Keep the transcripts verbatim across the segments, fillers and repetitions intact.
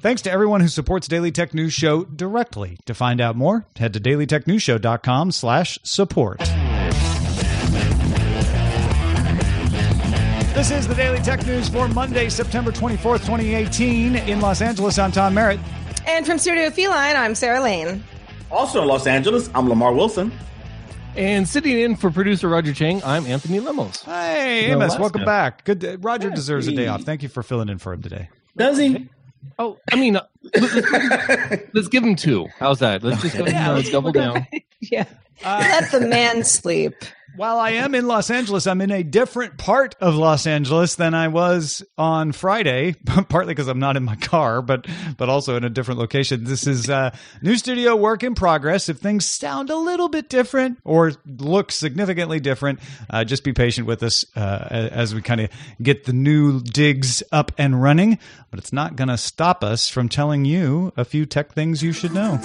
Thanks to everyone who supports Daily Tech News Show directly. To find out more, head to dailytechnewsshow.com slash support. This is the Daily Tech News for Monday, September twenty-fourth, twenty eighteen. In Los Angeles, I'm Tom Merritt. And from Studio Feline, I'm Sarah Lane. Also in Los Angeles, I'm Lamar Wilson. And sitting in for producer Roger Chang, I'm Anthony Lemos. Hey, Amos, welcome back. Good. Day. Roger deserves a day off. Thank you for filling in for him today. Does he? Oh, I mean, uh, let's, let's give him two. How's that? Let's just go, yeah, let's double down. Yeah, uh, let the man sleep. While I am in Los Angeles, I'm in a different part of Los Angeles than I was on Friday, partly because I'm not in my car, but but also in a different location. This is uh, New Studio work in progress. If things sound a little bit different or look significantly different, uh, just be patient with us uh, as we kind of get the new digs up and running. But it's not going to stop us from telling you a few tech things you should know.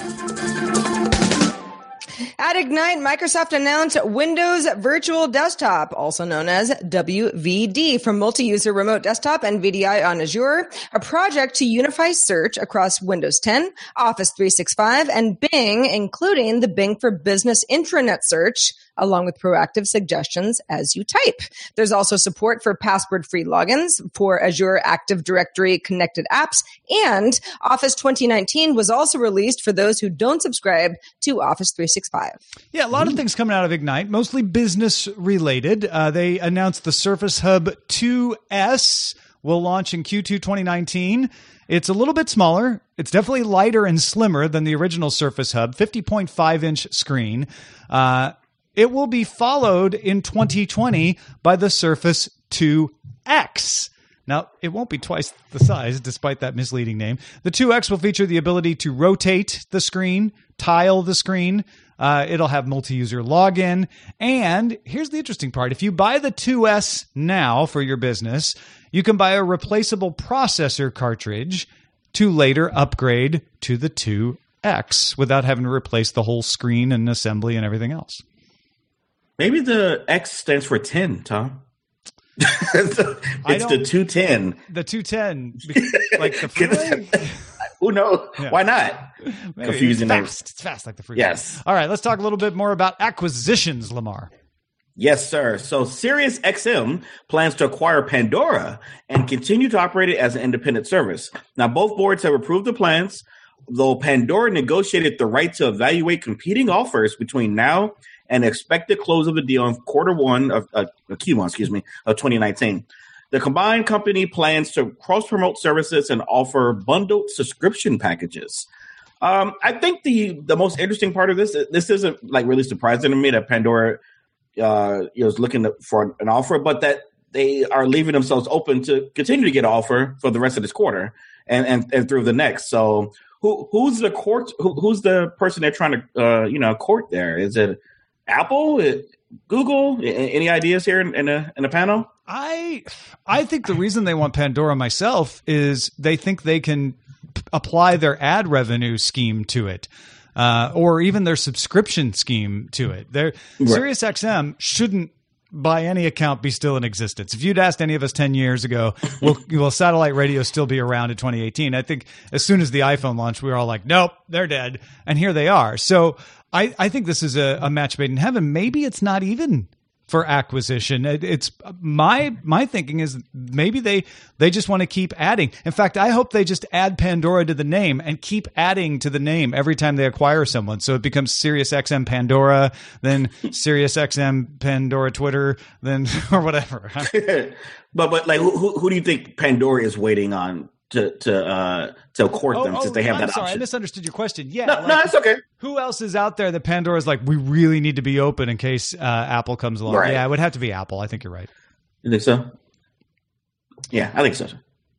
At Ignite, Microsoft announced Windows Virtual Desktop, also known as W V D, for multi-user remote desktop and V D I on Azure, a project to unify search across Windows ten, Office three sixty-five, and Bing, including the Bing for Business intranet search, along with proactive suggestions as you type. There's also support for password-free logins for Azure Active Directory connected apps, and Office twenty nineteen was also released for those who don't subscribe to Office three sixty-five. Yeah, a lot of things coming out of Ignite, mostly business-related. Uh, they announced the Surface Hub two S will launch in Q two twenty nineteen. It's a little bit smaller. It's definitely lighter and slimmer than the original Surface Hub, fifty point five inch screen. Uh, It will be followed in twenty twenty by the Surface two X. Now, it won't be twice the size, despite that misleading name. The two X will feature the ability to rotate the screen, tile the screen. Uh, it'll have multi-user login. And here's the interesting part. If you buy the two S now for your business, you can buy a replaceable processor cartridge to later upgrade to the two X without having to replace the whole screen and assembly and everything else. Maybe the X stands for ten, Tom. it's it's the two ten. The two ten. Like the freeway? Who knows? Yeah. Why not? Maybe. Confusing names. It's fast. It's fast like the freeway. Yes. All right. Let's talk a little bit more about acquisitions, Lamar. Yes, sir. So Sirius X M plans to acquire Pandora and continue to operate it as an independent service. Now, both boards have approved the plans, though Pandora negotiated the right to evaluate competing offers between now and expected close of the deal in quarter one of uh, Q one, excuse me, of twenty nineteen. The combined company plans to cross-promote services and offer bundled subscription packages. Um, I think the the most interesting part of this, this isn't like really surprising to me that Pandora uh, is looking for an offer, but that they are leaving themselves open to continue to get an offer for the rest of this quarter and and, and through the next. So who who's the court? Who, who's the person they're trying to uh, you know court there? Is it Apple, Google? Any ideas here in the in the panel? I I think the reason they want Pandora myself is they think they can p- apply their ad revenue scheme to it, uh, or even their subscription scheme to it. Their right. SiriusXM shouldn't, by any account, be still in existence. If you'd asked any of us ten years ago, will, will satellite radio still be around in twenty eighteen? I think as soon as the iPhone launched, we were all like, nope, they're dead. And here they are. So I, I think this is a, a match made in heaven. Maybe it's not even for acquisition. It's my my thinking is maybe they they just want to keep adding. In fact, I hope they just add Pandora to the name and keep adding to the name every time they acquire someone. So it becomes Sirius X M Pandora, then Sirius X M Pandora Twitter, then or whatever. but but like who who do you think Pandora is waiting on to to uh, to court oh, them since oh, they have I'm that sorry, option? I misunderstood your question. Yeah, no, like, no, it's okay. Who else is out there that Pandora's like, we really need to be open in case uh, Apple comes along? Right. Yeah, it would have to be Apple. I think you're right. You think so? Yeah, I think so.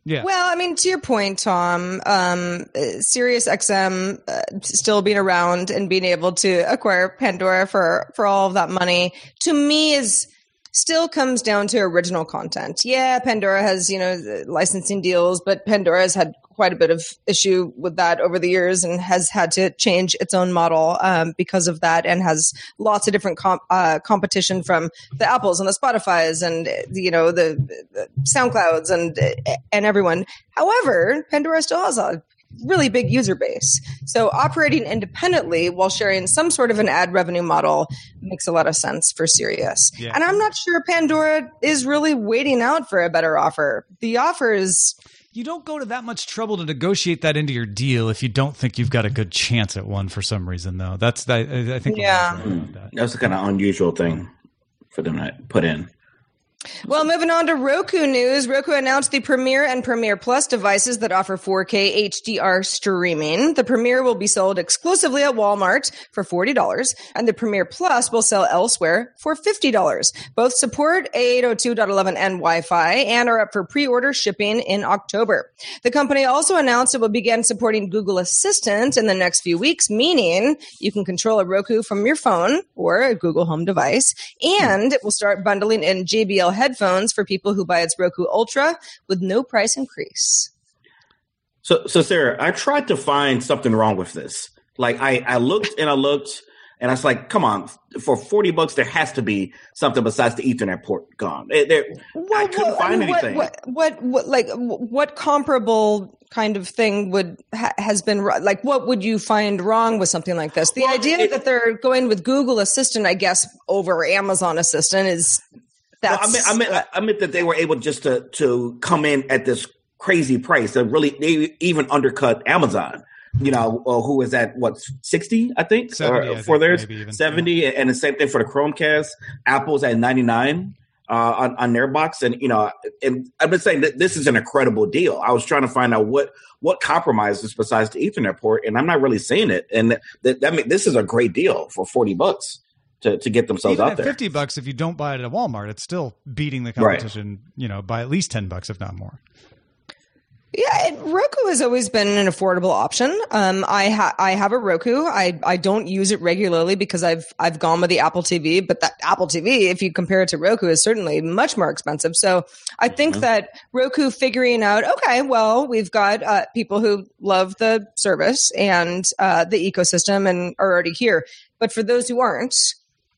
Yeah. Well, I mean, to your point, Tom, um, Sirius X M uh, still being around and being able to acquire Pandora for, for all of that money, to me, is still comes down to original content. Yeah, Pandora has, you know, licensing deals, but Pandora's had quite a bit of issue with that over the years and has had to change its own model um, because of that, and has lots of different comp- uh, competition from the Apples and the Spotifys and, you know, the, the SoundClouds and and everyone. However, Pandora still has a really big user base. So operating independently while sharing some sort of an ad revenue model makes a lot of sense for Sirius. Yeah. And I'm not sure Pandora is really waiting out for a better offer. The offer is... You don't go to that much trouble to negotiate that into your deal if you don't think you've got a good chance at one for some reason, though. That's that, I think yeah. that. That's the kind of unusual thing for them to put in. Well, moving on to Roku news. Roku announced the Premiere and Premiere Plus devices that offer four K H D R streaming. The Premiere will be sold exclusively at Walmart for forty dollars, and the Premiere Plus will sell elsewhere for fifty dollars. Both support eight oh two dot eleven N Wi-Fi and are up for pre-order shipping in October. The company also announced it will begin supporting Google Assistant in the next few weeks, meaning you can control a Roku from your phone or a Google Home device, and it will start bundling in J B L headphones for people who buy its Roku Ultra with no price increase. So, so Sarah, I tried to find something wrong with this. Like I, I looked and I looked and I was like, come on, for forty bucks, there has to be something besides the Ethernet port gone. There, well, I couldn't well, find I mean, anything. What, what, what, what, like what comparable kind of thing would ha, has been like, what would you find wrong with something like this? The well, idea it, that they're going with Google Assistant, I guess, over Amazon Assistant is... Well, I, meant, I, meant, I meant that they were able just to, to come in at this crazy price. They really they even undercut Amazon, you know, who is at, what, sixty, I think, seventy, or, I for think theirs, seventy. Yeah. And the same thing for the Chromecast. Apple's at ninety-nine uh, on, on their box. And, you know, and I've been saying that this is an incredible deal. I was trying to find out what, what compromises besides the Ethernet port, and I'm not really seeing it. And that, that I mean, this is a great deal for forty bucks. To, to get themselves Even out at there. fifty bucks, if you don't buy it at Walmart, it's still beating the competition, right, you know, by at least ten bucks, if not more. Yeah, it, Roku has always been an affordable option. Um, I ha- I have a Roku. I, I don't use it regularly because I've I've gone with the Apple T V, but that Apple T V, if you compare it to Roku, is certainly much more expensive. So I think mm-hmm. that Roku figuring out, okay, well, we've got uh, people who love the service and uh, the ecosystem and are already here, but for those who aren't,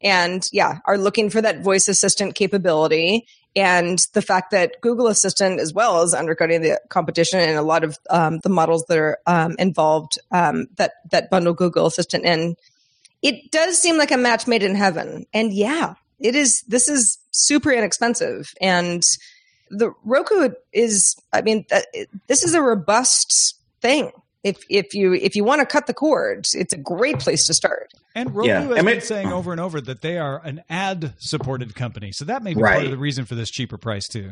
and yeah, are looking for that voice assistant capability, and the fact that Google Assistant as well is undercutting the competition and a lot of um, the models that are um, involved um, that that bundle Google Assistant in, it does seem like a match made in heaven. And yeah, it is. This is super inexpensive, and the Roku is. I mean, this is a robust thing. If if you if you want to cut the cord, it's a great place to start. And Roku yeah. has I mean, been saying over and over that they are an ad-supported company. So that may be right. part of the reason for this cheaper price, too.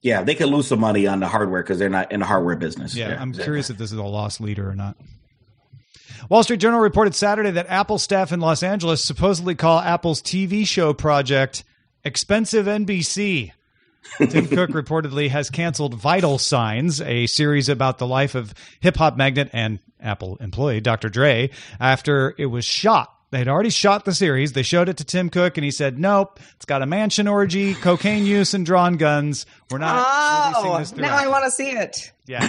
Yeah, they could lose some money on the hardware because they're not in the hardware business. Yeah, yeah. I'm yeah. curious if this is a lost leader or not. Wall Street Journal reported Saturday that Apple staff in Los Angeles supposedly call Apple's T V show project Expensive N B C. Tim Cook reportedly has canceled Vital Signs, a series about the life of hip-hop magnate and Apple employee Doctor Dre, after it was shot. They'd already shot the series. They showed it to Tim Cook, and he said, nope, it's got a mansion orgy, cocaine use, and drawn guns. We're not oh, releasing this throughout. Now I want to see it. Yeah.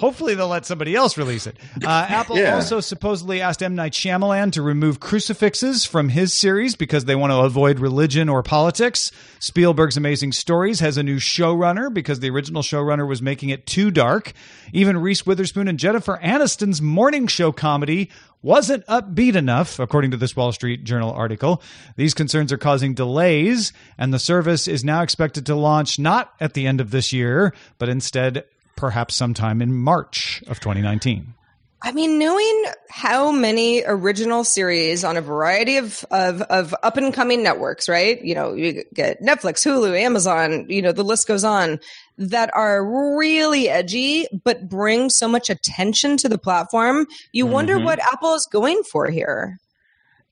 Hopefully they'll let somebody else release it. Uh, Apple yeah. also supposedly asked M. Night Shyamalan to remove crucifixes from his series because they want to avoid religion or politics. Spielberg's Amazing Stories has a new showrunner because the original showrunner was making it too dark. Even Reese Witherspoon and Jennifer Aniston's morning show comedy wasn't upbeat enough, according to this Wall Street Journal article. These concerns are causing delays, and the service is now expected to launch not at the end of this year, but instead perhaps sometime in March of twenty nineteen. I mean, knowing how many original series on a variety of, of, of up-and-coming networks, right? You know, you get Netflix, Hulu, Amazon, you know, the list goes on, that are really edgy but bring so much attention to the platform. You mm-hmm. wonder what Apple is going for here.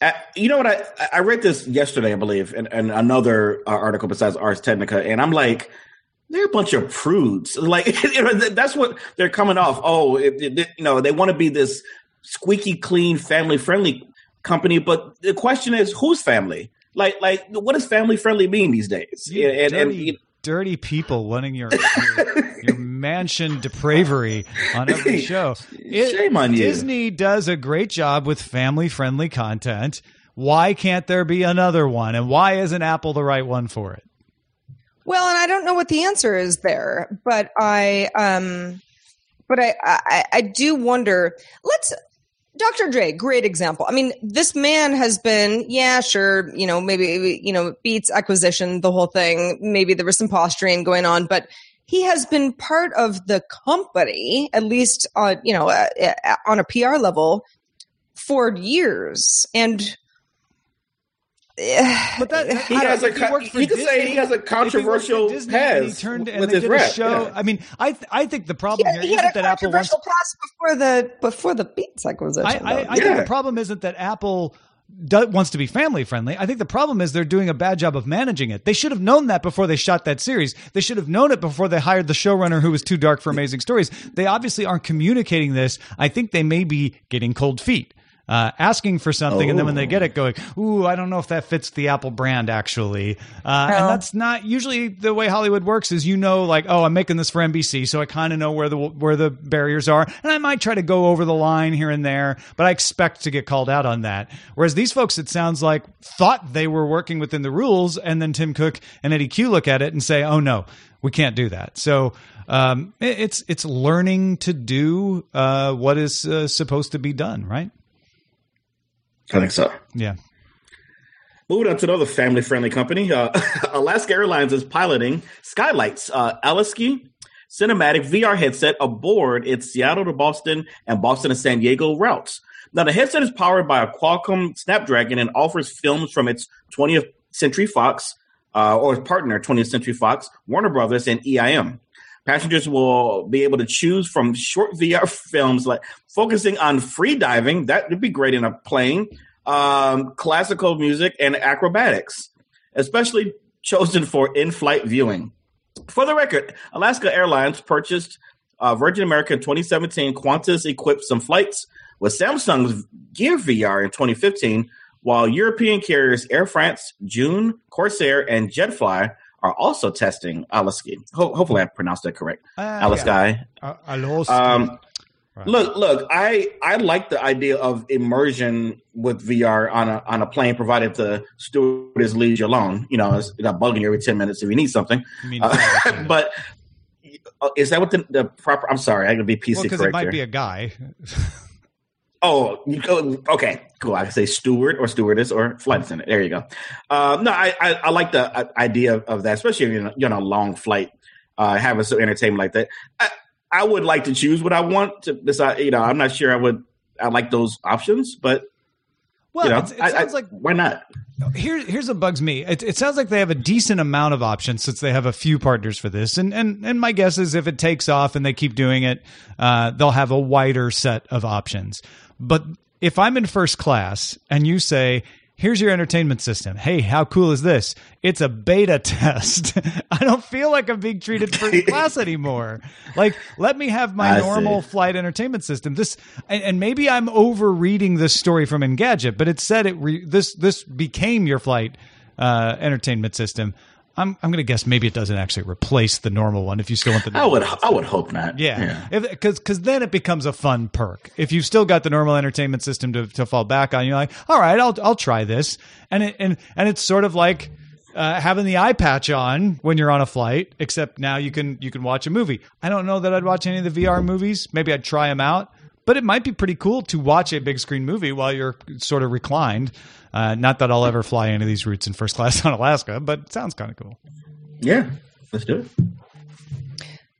Uh, you know what? I, I read this yesterday, I believe, in, in another uh, article besides Ars Technica, and I'm like, they're a bunch of prudes. Like, you know, that's what they're coming off. Oh, it, it, you know, they want to be this squeaky clean, family friendly company. But the question is, who's family? Like, like, what does family friendly mean these days? You and, dirty, and, you know, dirty people running your your, your mansion depravery on every show. It, Shame on you. Disney does a great job with family friendly content. Why can't there be another one? And why isn't Apple the right one for it? Well, and I don't know what the answer is there, but I, um, but I, I, I do wonder. Let's, Doctor Dre, great example. I mean, this man has been, yeah, sure, you know, maybe, you know, Beats acquisition, the whole thing. Maybe there was some posturing going on, but he has been part of the company, at least on, you know, uh, on a P R level, for years, and. But that, he has a con- he, he could say he has a controversial Disney, past he turned, with his rep. Show. Yeah. I mean, I th- I think the problem he, here he isn't that Apple wants pass before the before the Beats acquisition. I, I, I yeah. think the problem isn't that Apple do- wants to be family friendly. I think the problem is they're doing a bad job of managing it. They should have known that before they shot that series. They should have known it before they hired the showrunner who was too dark for Amazing Stories. They obviously aren't communicating this. I think they may be getting cold feet. Uh, asking for something, oh. and then when they get it, going, ooh, I don't know if that fits the Apple brand, actually. Uh, and that's not usually the way Hollywood works is, you know, like, oh, I'm making this for N B C, so I kind of know where the where the barriers are, and I might try to go over the line here and there, but I expect to get called out on that. Whereas these folks, it sounds like, thought they were working within the rules, and then Tim Cook and Eddie Q look at it and say, oh, no, we can't do that. So um, it, it's, it's learning to do uh, what is uh, supposed to be done, right? I think so. Yeah. Moving on to another family-friendly company, uh, Alaska Airlines is piloting Skylight's uh, Alaska Cinematic V R headset aboard its Seattle to Boston and Boston to San Diego routes. Now, the headset is powered by a Qualcomm Snapdragon and offers films from its twentieth Century Fox, uh, or its partner, twentieth Century Fox, Warner Brothers, and E I M. Passengers will be able to choose from short V R films like focusing on free diving. That would be great in a plane, um, classical music, and acrobatics, especially chosen for in-flight viewing. For the record, Alaska Airlines purchased uh, Virgin America in twenty seventeen. Qantas equipped some flights with Samsung's Gear V R in twenty fifteen, while European carriers Air France, Joon, Corsair, and JetFly are also testing Alaska. Ho- hopefully I pronounced that correct. Uh, Alaska. Yeah. Uh, Alaska. Um, right. Look, look, I, I like the idea of immersion with V R on a on a plane, provided the stewardess leaves you alone. You know, it's not bugging you every ten minutes if you need something. You mean, uh, but is that what the, the proper – I'm sorry, I got to be P C well, correct because it might here. Be a guy. Oh, okay, cool. I can say steward or stewardess or flight attendant. There you go. Uh, no, I, I, I like the idea of that, especially if you're, you're on a long flight, uh, having some entertainment like that. I, I would like to choose what I want to decide. You know, I'm not sure I would. I like those options, but well, you know, it, it I, sounds I, like why not? Here, here's what bugs me. It, it sounds like they have a decent amount of options since they have a few partners for this. And and and my guess is if it takes off and they keep doing it, uh, they'll have a wider set of options. But if I'm in first class and you say, here's your entertainment system. Hey, how cool is this? It's a beta test. I don't feel like I'm being treated first class anymore. Like, let me have my I normal see. Flight entertainment system. This, and, and maybe I'm overreading this story from Engadget, but it said it. Re, this this became your flight uh, entertainment system. I'm I'm going to guess maybe it doesn't actually replace the normal one if you still want the normal I would system. I would hope not. Yeah. yeah. If, 'cause, 'cause then it becomes a fun perk. If you've still got the normal entertainment system to, to fall back on, you're like, all right, I'll I'll try this. And it, and and it's sort of like uh, having the eye patch on when you're on a flight, except now you can you can watch a movie. I don't know that I'd watch any of the V R movies. Maybe I'd try them out. But it might be pretty cool to watch a big screen movie while you're sort of reclined. Uh, not that I'll ever fly any of these routes in first class on Alaska, but it sounds kind of cool. Yeah, let's do it.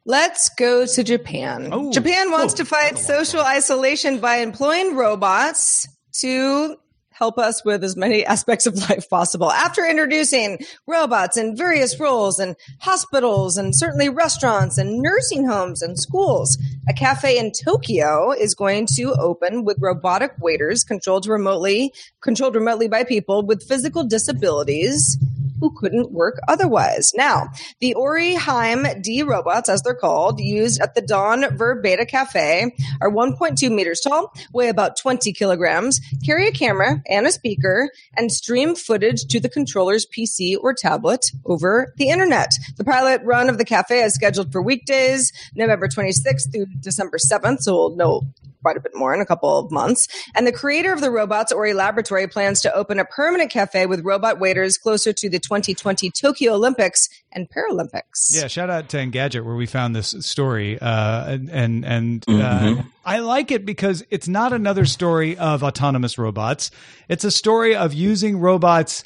Let's go to Japan. Oh, Japan wants oh, to fight social isolation by employing robots to help us with as many aspects of life possible. After introducing robots in various roles in hospitals and certainly restaurants and nursing homes and schools, a cafe in Tokyo is going to open with robotic waiters controlled remotely, controlled remotely by people with physical disabilities who couldn't work otherwise. Now, the Oriheim D robots, as they're called, used at the Don Verbeta Cafe, are one point two meters tall, weigh about twenty kilograms, carry a camera and a speaker, and stream footage to the controller's P C or tablet over the internet. The pilot run of the cafe is scheduled for weekdays, November twenty-sixth through December seventh, so we'll know quite a bit more in a couple of months. And the creator of the robots, Ori Laboratory, plans to open a permanent cafe with robot waiters closer to the twenty twenty Tokyo Olympics and Paralympics. Yeah, shout out to Engadget where we found this story. Uh, and and mm-hmm. uh, I like it because it's not another story of autonomous robots. It's a story of using robots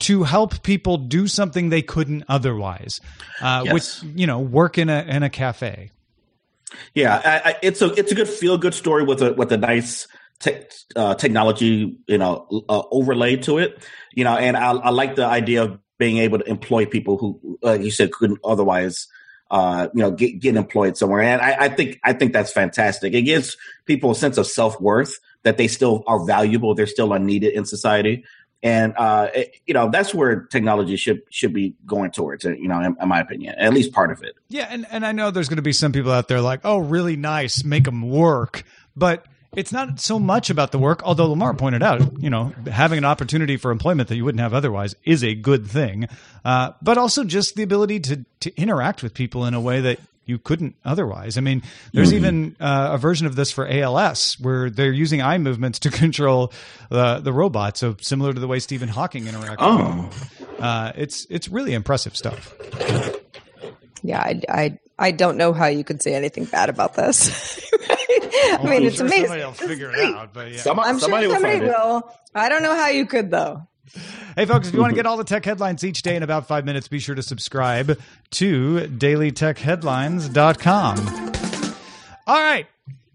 to help people do something they couldn't otherwise, uh, yes. which, you know, work in a in a cafe. Yeah, I, I, it's a it's a good feel good story with a with a nice te- uh, technology you know uh, overlay to it, you know, and I, I like the idea of being able to employ people who uh, you said couldn't otherwise uh, you know get get employed somewhere, and I, I think I think that's fantastic. It gives people a sense of self worth that they still are valuable, they're still unneeded in society, and uh, it, you know that's where technology should should be going towards. You know, in, in my opinion, at least part of it. Yeah, and, and I know there's going to be some people out there like, oh, really nice, make them work. But it's not so much about the work, although Lamar pointed out, you know, having an opportunity for employment that you wouldn't have otherwise is a good thing. Uh, but also just the ability to to interact with people in a way that you couldn't otherwise. I mean, there's even uh, a version of this for A L S where they're using eye movements to control the the robot. So similar to the way Stephen Hawking interacted. Oh, uh, it's it's really impressive stuff. Yeah, I, I I don't know how you could say anything bad about this. Right? Well, I mean, I'm it's sure amazing. Somebody will figure it out, but yeah. Some, I'm somebody sure somebody will. will. I don't know how you could though. Hey, folks, if you want to get all the tech headlines each day in about five minutes, be sure to subscribe to daily tech headlines dot com. All right.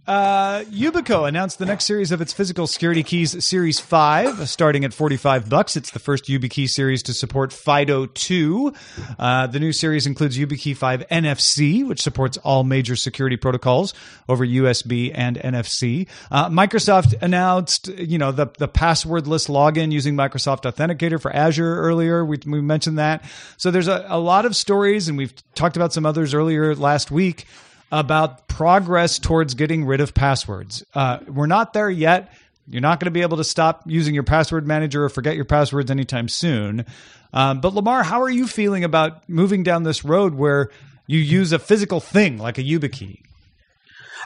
Uh, Yubico announced the next series of its physical security keys, Series five, starting at forty-five bucks. It's the first YubiKey series to support FIDO two. Uh, the new series includes YubiKey five N F C, which supports all major security protocols over U S B and N F C. Uh, Microsoft announced, you know, the, the passwordless login using Microsoft Authenticator for Azure earlier. We, we mentioned that. So there's a, a lot of stories, and we've talked about some others earlier last week, about progress towards getting rid of passwords. Uh, we're not there yet. You're not going to be able to stop using your password manager or forget your passwords anytime soon. Um, but Lamar, how are you feeling about moving down this road where you use a physical thing like a YubiKey?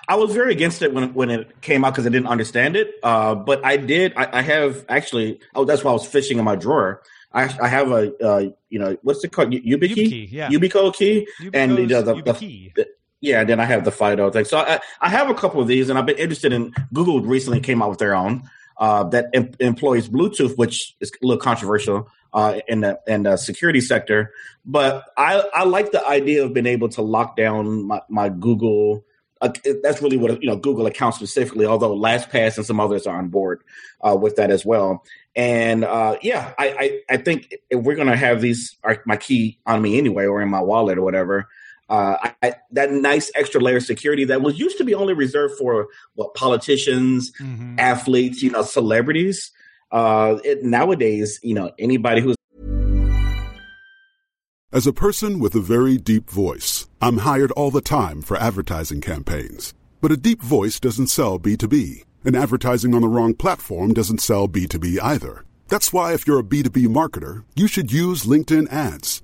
I was very against it when when it came out because I didn't understand it. Uh, but I did. I, I have actually. Oh, that's why I was fishing in my drawer. I, I have a uh, you know what's it called? YubiKey, YubiKey yeah. Yubico key, Yubico's and the, the, the, the Yeah, and then I have the FIDO thing. So I, I have a couple of these, and I've been interested in – Google recently came out with their own uh, that em- employs Bluetooth, which is a little controversial uh, in the in the security sector. But I, I like the idea of being able to lock down my, my Google uh, – that's really what, you know, Google account specifically, although LastPass and some others are on board uh, with that as well. And, uh, yeah, I, I, I think if we're going to have these – my key on me anyway or in my wallet or whatever – Uh, I, that nice extra layer of security that was used to be only reserved for what politicians, mm-hmm. athletes, you know, celebrities. Uh, it, nowadays, you know, anybody who's. As a person with a very deep voice, I'm hired all the time for advertising campaigns. But a deep voice doesn't sell B two B, and advertising on the wrong platform doesn't sell B two B either. That's why if you're a B two B marketer, you should use LinkedIn ads.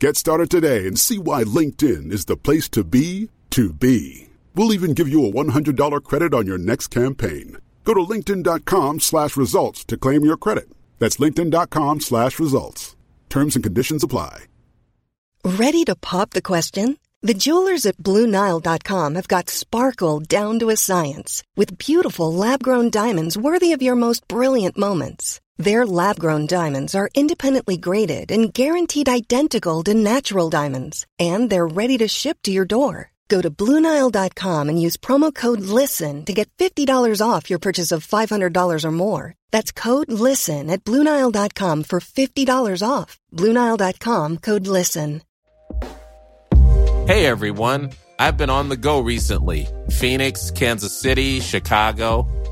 Get started today and see why LinkedIn is the place to be to be. We'll even give you a one hundred dollars credit on your next campaign. Go to linkedin.com slash results to claim your credit. That's linkedin.com slash results. Terms and conditions apply. Ready to pop the question? The jewelers at Blue Nile dot com have got sparkle down to a science with beautiful lab-grown diamonds worthy of your most brilliant moments. Their lab-grown diamonds are independently graded and guaranteed identical to natural diamonds, and they're ready to ship to your door. Go to Blue Nile dot com and use promo code LISTEN to get fifty dollars off your purchase of five hundred dollars or more. That's code LISTEN at Blue Nile dot com for fifty dollars off. Blue Nile dot com, code LISTEN. Hey everyone, I've been on the go recently. Phoenix, Kansas City, Chicago.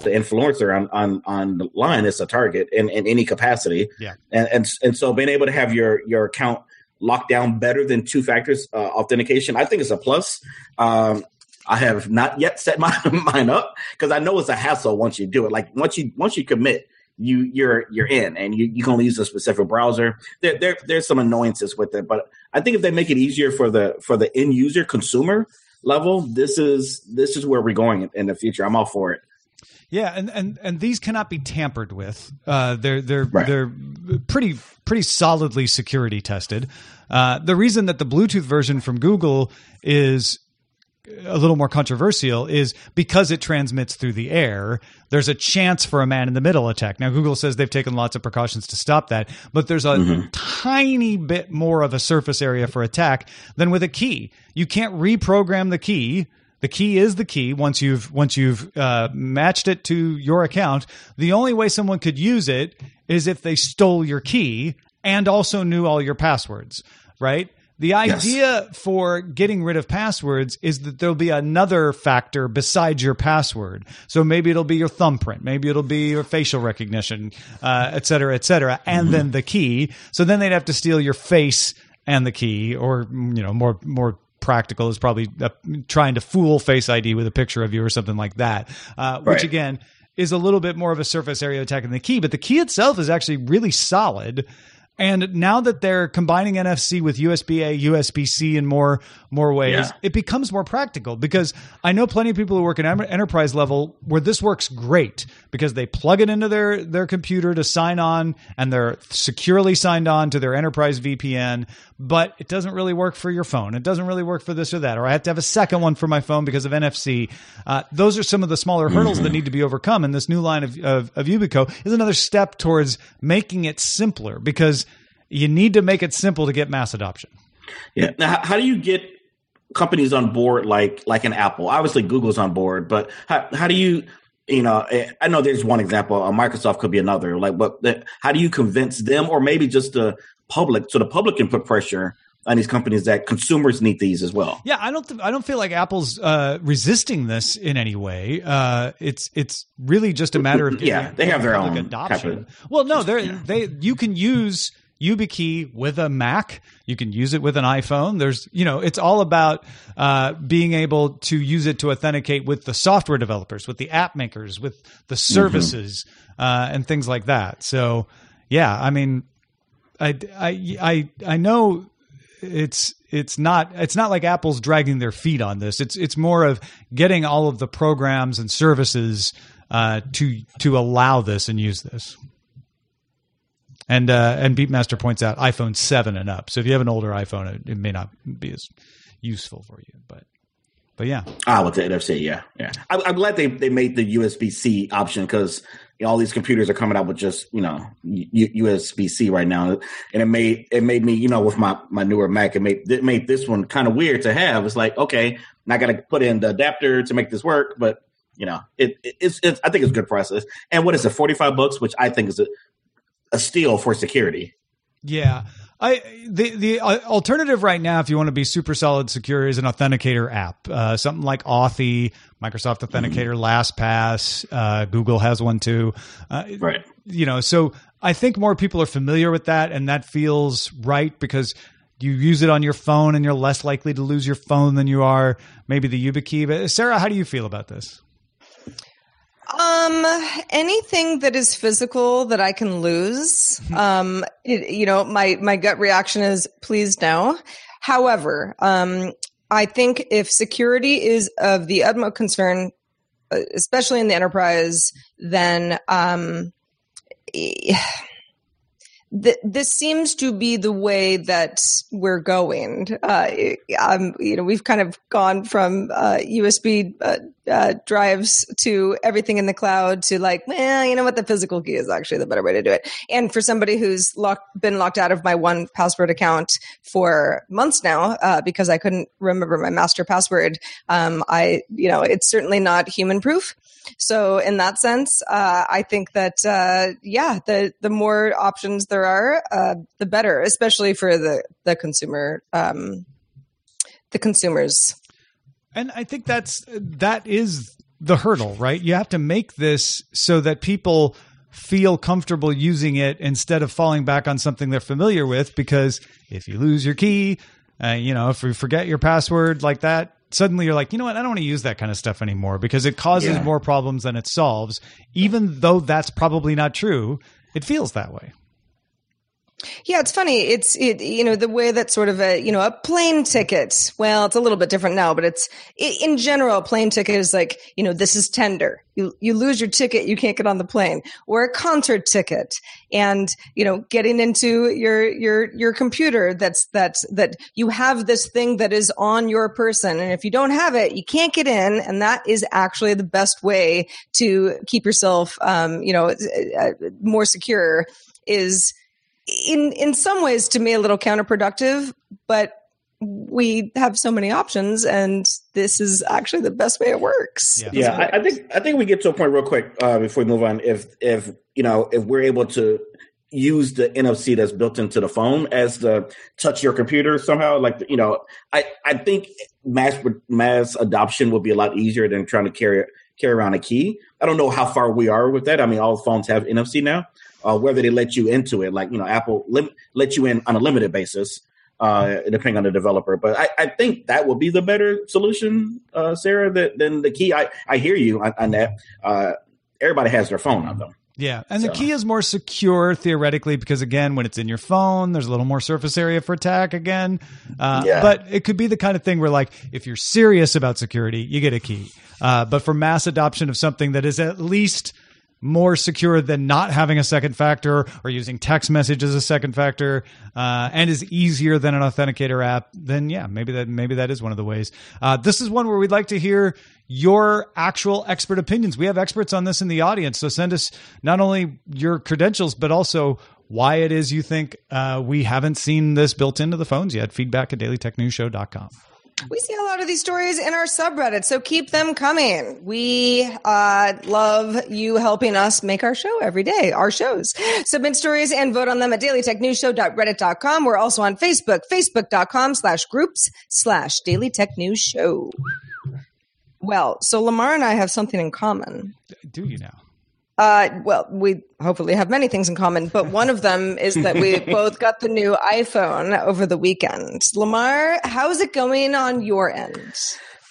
The influencer on on online is a target in, in any capacity, yeah. And, and and so being able to have your your account locked down better than two factors uh, authentication, I think it's a plus. Um, I have not yet set my, mine up because I know it's a hassle once you do it. Like once you once you commit, you you're you're in, and you, you can only use a specific browser. There there there's some annoyances with it, but I think if they make it easier for the for the end user consumer level, this is this is where we're going in the future. I'm all for it. Yeah, and, and, and these cannot be tampered with. Uh, they're they're right. they're pretty pretty solidly security tested. Uh, the reason that the Bluetooth version from Google is a little more controversial is because it transmits through the air. There's a chance for a man in the middle attack. Now, Google says they've taken lots of precautions to stop that, but there's a mm-hmm. tiny bit more of a surface area for attack than with a key. You can't reprogram the key. The key is the key once you've once you've uh, matched it to your account. The only way someone could use it is if they stole your key and also knew all your passwords, right? The idea yes. for getting rid of passwords is that there'll be another factor besides your password. So maybe it'll be your thumbprint. Maybe it'll be your facial recognition, uh, et cetera, et cetera, and mm-hmm. then the key. So then they'd have to steal your face and the key or, you know, more more. Practical is probably uh, trying to fool Face I D with a picture of you or something like that, uh, right. which again is a little bit more of a surface area attack than the key, but the key itself is actually really solid. And now that they're combining N F C with U S B A, U S B C in more, more ways, yeah. it becomes more practical because I know plenty of people who work at enterprise level where this works great because they plug it into their, their computer to sign on and they're securely signed on to their enterprise V P N, but it doesn't really work for your phone. It doesn't really work for this or that, or I have to have a second one for my phone because of N F C. Uh, those are some of the smaller mm-hmm. hurdles that need to be overcome. And this new line of, of, of Yubico is another step towards making it simpler because you need to make it simple to get mass adoption. Yeah. Now, how do you get companies on board like like an Apple? Obviously, Google's on board, but how, how do you, you know, I know there's one example. Uh, Microsoft could be another. Like, but the, how do you convince them or maybe just the public so the public can put pressure on these companies that consumers need these as well? Yeah, I don't th- I don't feel like Apple's uh, resisting this in any way. Uh, it's it's really just a matter of yeah, they have their own adoption. Of, well, no, they yeah. they you can use YubiKey with a Mac. You can use it with an iPhone. There's, you know, it's all about uh, being able to use it to authenticate with the software developers, with the app makers, with the services, mm-hmm. uh, and things like that. So, yeah, I mean, I, I, I, I know it's it's not it's not like Apple's dragging their feet on this. It's it's more of getting all of the programs and services uh, to to allow this and use this. And uh, and Beatmaster points out iPhone seven and up. So if you have an older iPhone, it, it may not be as useful for you. But but yeah. Ah, with the N F C, yeah. yeah. I, I'm glad they, they made the U S B C option, because you know, all these computers are coming out with just, you know, U- USB-C right now. And it made it made me, you know, with my, my newer Mac, it made, it made this one kind of weird to have. It's like, okay, I got to put in the adapter to make this work, but you know, it, it it's, it's I think it's a good process. And what is it, forty-five bucks, which I think is a, a steal for security. Yeah. I the the alternative right now, if you want to be super solid secure, is an authenticator app. Uh, something like Authy, Microsoft Authenticator, mm-hmm. LastPass, uh, Google has one too. Uh, right. You know, so I think more people are familiar with that, and that feels right because you use it on your phone, and you're less likely to lose your phone than you are maybe the YubiKey. But Sarah, how do you feel about this? Um, anything that is physical that I can lose, um, it, you know, my, my gut reaction is please no. However, um, I think if security is of the utmost concern, especially in the enterprise, then, um, e- Th- this seems to be the way that we're going. Uh, um, you know, we've kind of gone from uh, U S B uh, uh, drives to everything in the cloud to like, well, you know what? The physical key is actually the better way to do it. And for somebody who's locked, been locked out of my one password account for months now uh, because I couldn't remember my master password, um, I, you know, it's certainly not human proof. So in that sense, uh, I think that, uh, yeah, the, the more options there are, uh, the better, especially for the, the consumer, um, the consumers. And I think that's, that is the hurdle, right? You have to make this so that people feel comfortable using it instead of falling back on something they're familiar with, because if you lose your key, uh, you know, if you forget your password like that, suddenly you're like, you know what? I don't want to use that kind of stuff anymore because it causes yeah. more problems than it solves. Even though that's probably not true, it feels that way. Yeah, it's funny. It's, it, you know, the way that sort of a, you know, a plane ticket, well, it's a little bit different now, but it's in general, a plane ticket is like, you know, this is tender. You, you lose your ticket, you can't get on the plane, or a concert ticket. And, you know, getting into your, your, your computer, that's, that's, that you have this thing that is on your person. And if you don't have it, you can't get in. And that is actually the best way to keep yourself, um, you know, more secure is, In in some ways, to me, a little counterproductive, but we have so many options, and this is actually the best way it works. Yeah, yeah I, I think I think we get to a point real quick uh, before we move on. If if you know if we're able to use the N F C that's built into the phone as the touch your computer somehow, like you know, I, I think mass mass adoption will be a lot easier than trying to carry carry around a key. I don't know how far we are with that. I mean, all phones have N F C now. Uh, whether they let you into it, like, you know, Apple lim- let you in on a limited basis, uh, depending on the developer. But I, I think that would be the better solution, uh, Sarah, that, than the key. I, I hear you on, on that. Uh, everybody has their phone on them. Yeah. And so the key is more secure theoretically, because, again, when it's in your phone, there's a little more surface area for attack again. Uh, yeah. But it could be the kind of thing where, like, if you're serious about security, you get a key. Uh, but for mass adoption of something that is at least more secure than not having a second factor or using text message as a second factor, uh, and is easier than an authenticator app, then yeah, maybe that, maybe that is one of the ways. Uh, this is one where we'd like to hear your actual expert opinions. We have experts on this in the audience. So send us not only your credentials, but also why it is you think, uh, we haven't seen this built into the phones yet. Feedback at daily tech news show dot com. We see a lot of these stories in our subreddit, so keep them coming. We uh, love you helping us make our show every day, our shows. Submit stories and vote on them at daily tech news show dot reddit dot com. We're also on Facebook, facebook dot com slash groups slash daily tech news show. Well, so Lamar and I have something in common. Do you now? Uh, well, we hopefully have many things in common, but one of them is that we both got the new iPhone over the weekend. Lamar, how's it going on your end?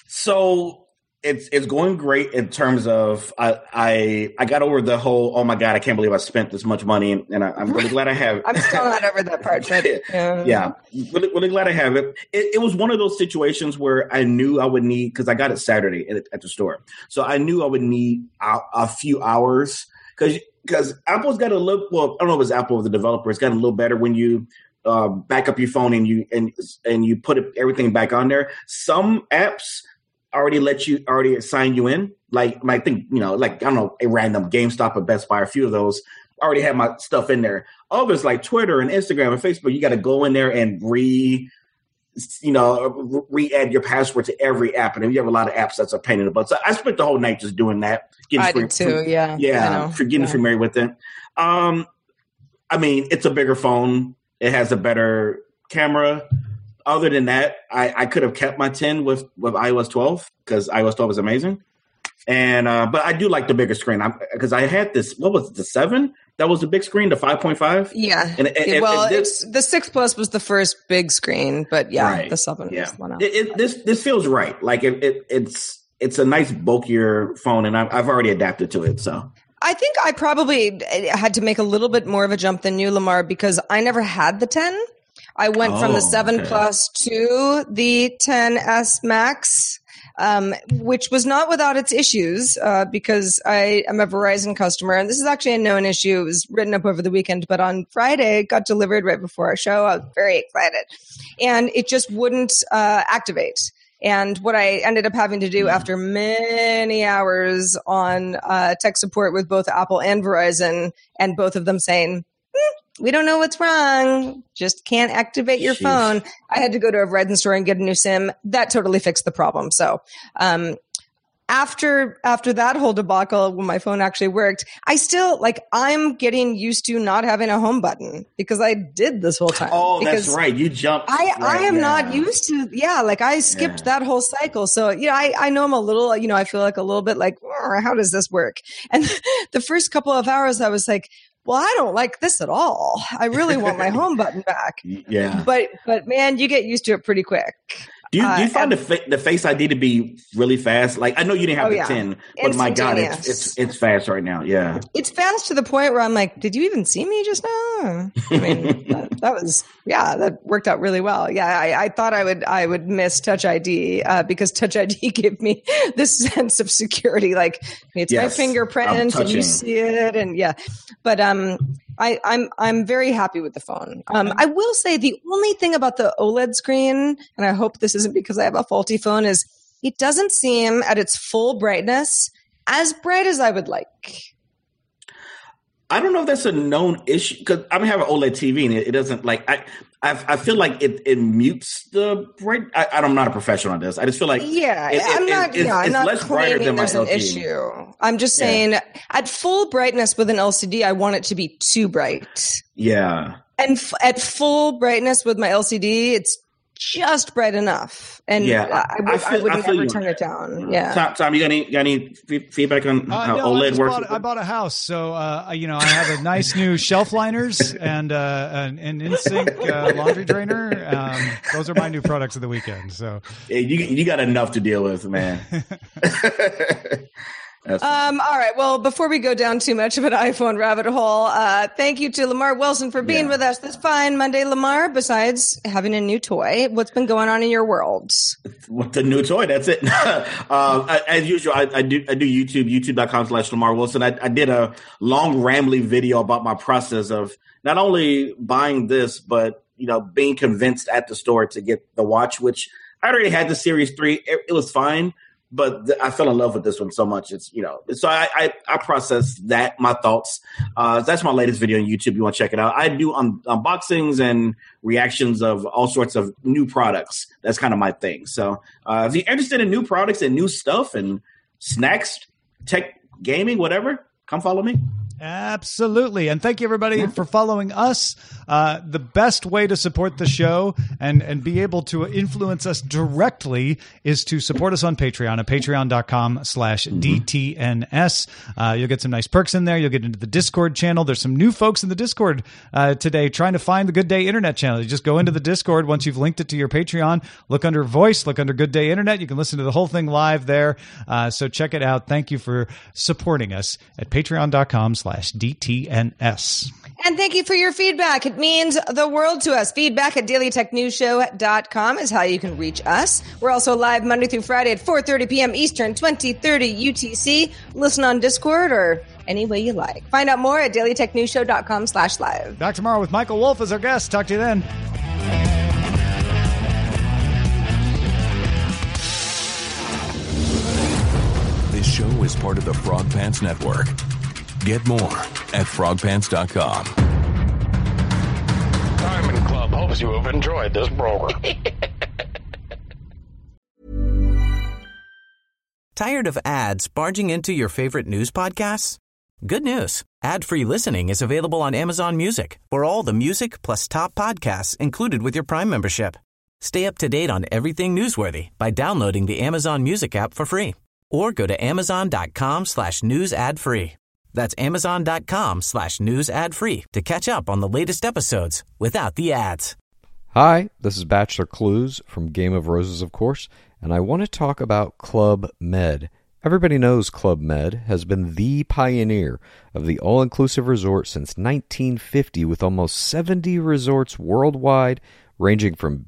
So it's it's going great in terms of I I, I got over the whole, oh my God, I can't believe I spent this much money, and, and I, I'm really glad I have it. I'm still not over that part. But, um... yeah, really, really glad I have it. it. It was one of those situations where I knew I would need, because I got it Saturday at, at the store, so I knew I would need a, a few hours because Apple's got a little, well, I don't know if it's Apple or the developer, it's got a little better when you uh, back up your phone and you and and you put everything back on there. Some apps already let you already sign you in. Like, I think, you know, like, I don't know, a random GameStop or Best Buy, a few of those already have my stuff in there. Others like Twitter and Instagram and Facebook, you got to go in there and re, you know, re-add your password to every app. And if you have a lot of apps, that's a pain in the butt. So I spent the whole night just doing that. I free, did too, free, yeah. Yeah, for getting yeah. familiar with it. Um, I mean, it's a bigger phone. It has a better camera. Other than that, I, I could have kept my ten with, with iOS twelve because iOS twelve is amazing. And uh, but I do like the bigger screen because I had this. What was it, the seven? That was the big screen, the five point five. Yeah. And it, it, well, it, it, it's, the six plus was the first big screen, but yeah, right. the seven. Yeah. Was one out. It, it, this this feels right. Like it, it it's it's a nice bulkier phone, and I've, I've already adapted to it. So I think I probably had to make a little bit more of a jump than you, Lamar, because I never had the ten. I went oh, from the seven okay. plus to the ten S Max. Um, which was not without its issues, uh, because I am a Verizon customer. And this is actually a known issue. It was written up over the weekend, but on Friday, it got delivered right before our show. I was very excited. And it just wouldn't uh, activate. And what I ended up having to do after many hours on uh, tech support with both Apple and Verizon, and both of them saying, we don't know what's wrong. Just can't activate your Jeez. phone. I had to go to a Verizon store and get a new SIM. That totally fixed the problem. So um, after after that whole debacle, when my phone actually worked, I still, like, I'm getting used to not having a home button because I did this whole time. Oh, that's right. You jumped. I, right I am now. not used to, yeah, like I skipped yeah. that whole cycle. So, you know, I, I know I'm a little, you know, I feel like a little bit like, oh, how does this work? And the first couple of hours I was like, well, I don't like this at all. I really want my home button back. Yeah. But, but man, you get used to it pretty quick. Do you, do you uh, find the, fa- the Face I D to be really fast? Like, I know you didn't have oh, the yeah. ten, but my God, it's, it's it's fast right now. Yeah. It's fast to the point where I'm like, did you even see me just now? I mean, that, that was, yeah, that worked out really well. Yeah, I, I thought I would I would miss Touch I D uh, because Touch I D gave me this sense of security. Like, it's yes, my fingerprint and you see it. And yeah, but um, I, I'm I'm very happy with the phone. Um, I will say the only thing about the OLED screen, and I hope this isn't because I have a faulty phone, is it doesn't seem at its full brightness as bright as I would like. I don't know if that's a known issue because I have an OLED T V and it, it doesn't like I, I I feel like it it mutes the bright. I, I'm not a professional on this. I just feel like yeah, it, I'm it, not. It, yeah, it's, I'm it's not less brighter than my L C D. Issue. I'm just saying yeah. at full brightness with an L C D, I want it to be too bright. Yeah, and f- at full brightness with my L C D, it's just bright enough, and yeah, I, I, would, I, feel, I would I never you. turn it down. Yeah, Tom, Tom you got any, got any f- feedback on uh, how no, OLED I works? Bought, I bought a house, so uh, you know I have a nice new shelf liners and uh, an, an InSync uh, laundry drainer. Um, those are my new products of the weekend. So yeah, you you got enough to deal with, man. Um, all right. Well, before we go down too much of an iPhone rabbit hole, uh, thank you to Lamar Wilson for being yeah. with us this fine Monday. Lamar, besides having a new toy, what's been going on in your world? With the new toy, that's it. um, as usual, I, I do I do YouTube, youtube.com slash Lamar Wilson. I, I did a long rambling video about my process of not only buying this, but, you know, being convinced at the store to get the watch, which I already had the Series three. It, it was fine. But th- I fell in love with this one so much. It's, you know, so I, I, I process that, my thoughts. Uh, that's my latest video on YouTube. You want to check it out. I do un- unboxings and reactions of all sorts of new products. That's kind of my thing. So uh, if you're interested in new products and new stuff and snacks, tech, gaming, whatever, come follow me. Absolutely. And thank you, everybody, yeah. for following us. Uh, the best way to support the show and, and be able to influence us directly is to support us on Patreon at patreon.com slash DTNS. Uh, you'll get some nice perks in there. You'll get into the Discord channel. There's some new folks in the Discord uh, today trying to find the Good Day Internet channel. You just go into the Discord once you've linked it to your Patreon. Look under Voice. Look under Good Day Internet. You can listen to the whole thing live there. Uh, so check it out. Thank you for supporting us at patreon.com slash Slash DTNS. And thank you for your feedback. It means the world to us. Feedback at daily tech news show dot com is how you can reach us. We're also live Monday through Friday at four thirty p.m. Eastern, twenty thirty U T C. Listen on Discord or any way you like. Find out more at dailytechnewsshow.com slash live. Back tomorrow with Michael Wolf as our guest. Talk to you then. This show is part of the Frog Pants Network. Get more at frog pants dot com. Diamond Club hopes you have enjoyed this program. Tired of ads barging into your favorite news podcasts? Good news. Ad-free listening is available on Amazon Music for all the music plus top podcasts included with your Prime membership. Stay up to date on everything newsworthy by downloading the Amazon Music app for free or go to amazon.com slash news ad free. That's amazon.com slash news ad free to catch up on the latest episodes without the ads. Hi, this is Bachelor Clues from Game of Roses, of course, and I want to talk about Club Med. Everybody knows Club Med has been the pioneer of the all-inclusive resort since nineteen fifty, with almost seventy resorts worldwide, ranging from